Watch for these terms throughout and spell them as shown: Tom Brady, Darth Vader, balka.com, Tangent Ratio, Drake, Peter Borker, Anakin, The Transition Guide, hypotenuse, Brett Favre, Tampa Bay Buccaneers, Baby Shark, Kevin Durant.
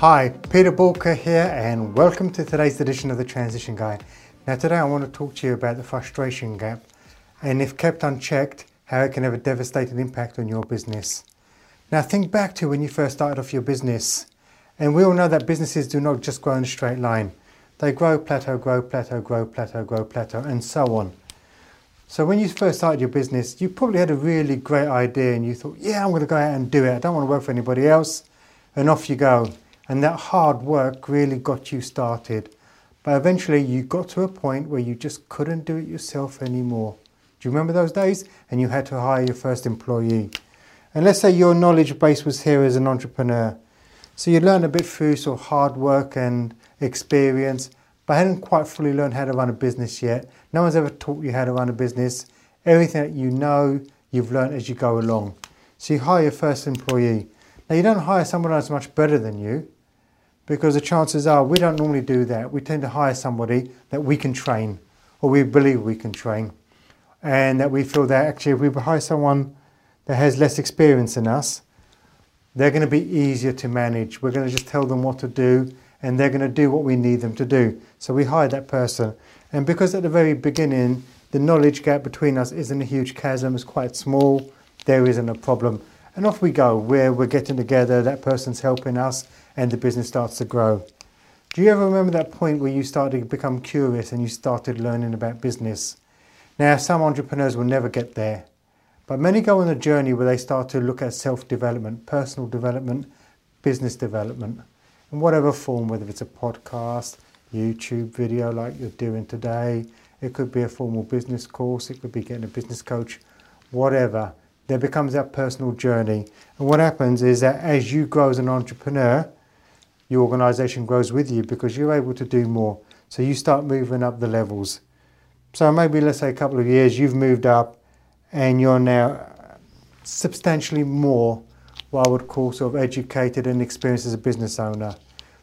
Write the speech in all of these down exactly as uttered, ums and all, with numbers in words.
Hi, Peter Borker here, and welcome to today's edition of The Transition Guide. Now today I want to talk to you about the frustration gap, and if kept unchecked, how it can have a devastating impact on your business. Now think back to when you first started off your business, and we all know that businesses do not just grow in a straight line. They grow, plateau, grow, plateau, grow, plateau, grow, plateau, and so on. So when you first started your business, you probably had a really great idea and you thought, yeah, I'm going to go out and do it. I don't want to work for anybody else. And off you go. And that hard work really got you started. But eventually you got to a point where you just couldn't do it yourself anymore. Do you remember those days? And you had to hire your first employee. And let's say your knowledge base was here as an entrepreneur. So you learned a bit through sort of hard work and experience, but I hadn't quite fully learned how to run a business yet. No one's ever taught you how to run a business. Everything that you know, you've learned as you go along. So you hire your first employee. Now you don't hire someone else much better than you, because the chances are we don't normally do that. We tend to hire somebody that we can train, or we believe we can train. And that we feel that actually if we hire someone that has less experience than us, they're going to be easier to manage. We're going to just tell them what to do, and they're going to do what we need them to do. So we hire that person. And because at the very beginning, the knowledge gap between us isn't a huge chasm, it's quite small, there isn't a problem. And off we go, where we're getting together, that person's helping us, and the business starts to grow. Do you ever remember that point where you started to become curious and you started learning about business? Now, some entrepreneurs will never get there, but many go on a journey where they start to look at self-development, personal development, business development. In whatever form, whether it's a podcast, YouTube video like you're doing today, it could be a formal business course, it could be getting a business coach, whatever. There becomes that personal journey. And what happens is that as you grow as an entrepreneur, your organization grows with you because you're able to do more. So you start moving up the levels. So maybe let's say a couple of years, you've moved up and you're now substantially more what I would call sort of educated and experienced as a business owner.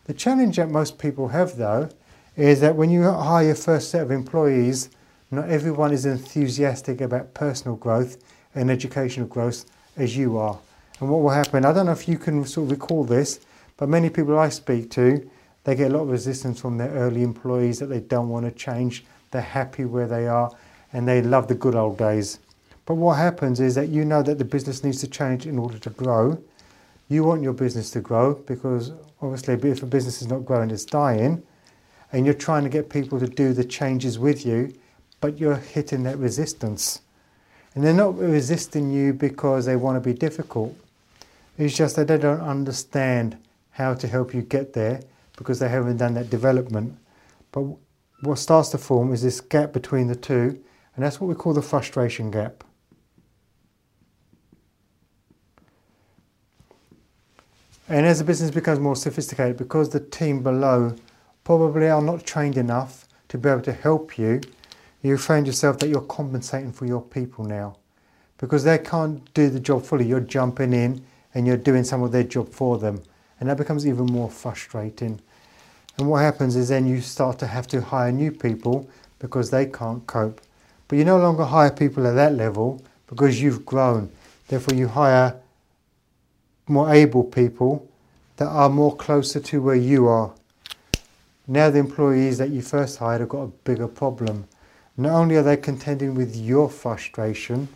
The challenge that most people have though is that when you hire your first set of employees, not everyone is enthusiastic about personal growth and educational growth as you are. And what will happen, I don't know if you can sort of recall this, but many people I speak to, they get a lot of resistance from their early employees that they don't want to change, they're happy where they are, and they love the good old days. But what happens is that you know that the business needs to change in order to grow. You want your business to grow because obviously if a business is not growing, it's dying. And you're trying to get people to do the changes with you, but you're hitting that resistance. And they're not resisting you because they want to be difficult. It's just that they don't understand how to help you get there because they haven't done that development. But what starts to form is this gap between the two, and that's what we call the frustration gap. And as the business becomes more sophisticated, because the team below probably are not trained enough to be able to help you, you find yourself that you're compensating for your people now. Because they can't do the job fully, you're jumping in and you're doing some of their job for them. And that becomes even more frustrating. And what happens is then you start to have to hire new people because they can't cope. But you no longer hire people at that level because you've grown. Therefore you hire more able people that are more closer to where you are. Now the employees that you first hired have got a bigger problem. Not only are they contending with your frustration,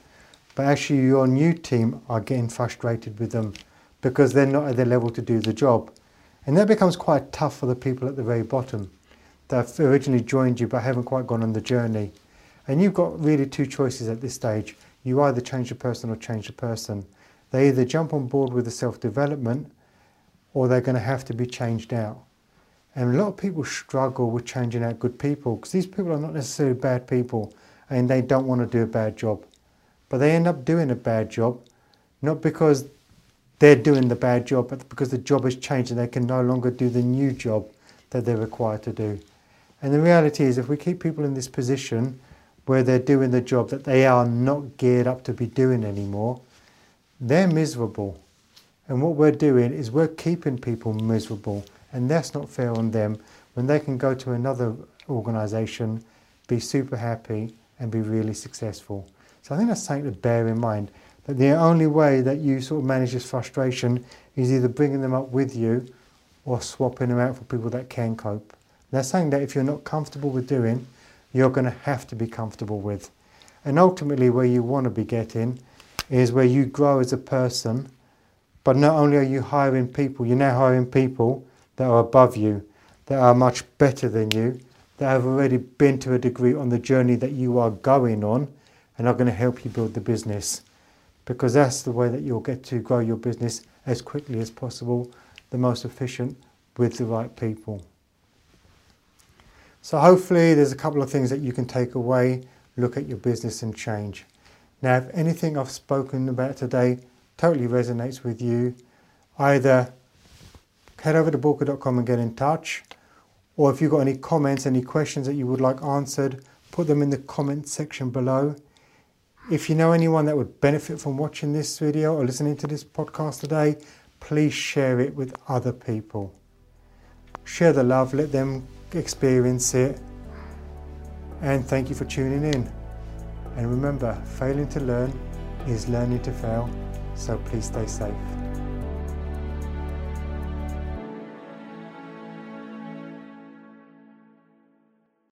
but actually your new team are getting frustrated with them because they're not at their level to do the job. And that becomes quite tough for the people at the very bottom that have originally joined you but haven't quite gone on the journey. And you've got really two choices at this stage. You either change the person or change the person. They either jump on board with the self-development or they're going to have to be changed out. And a lot of people struggle with changing out good people because these people are not necessarily bad people and they don't want to do a bad job. But they end up doing a bad job, not because they're doing the bad job, but because the job has changed and they can no longer do the new job that they're required to do. And the reality is if we keep people in this position where they're doing the job that they are not geared up to be doing anymore, they're miserable. And what we're doing is we're keeping people miserable, and that's not fair on them when they can go to another organisation, be super happy and be really successful. So I think that's something to bear in mind, that the only way that you sort of manage this frustration is either bringing them up with you or swapping them out for people that can cope. They're saying that if you're not comfortable with doing, you're going to have to be comfortable with. And ultimately where you want to be getting is where you grow as a person, but not only are you hiring people, you're now hiring people that are above you, that are much better than you, that have already been to a degree on the journey that you are going on and are going to help you build the business. Because that's the way that you'll get to grow your business as quickly as possible, the most efficient with the right people. So hopefully there's a couple of things that you can take away, look at your business and change. Now, if anything I've spoken about today totally resonates with you, either head over to balka dot com and get in touch, or if you've got any comments, any questions that you would like answered, put them in the comment section below. If you know anyone that would benefit from watching this video or listening to this podcast today, please share it with other people. Share the love, let them experience it. And thank you for tuning in. And remember, failing to learn is learning to fail, so please stay safe.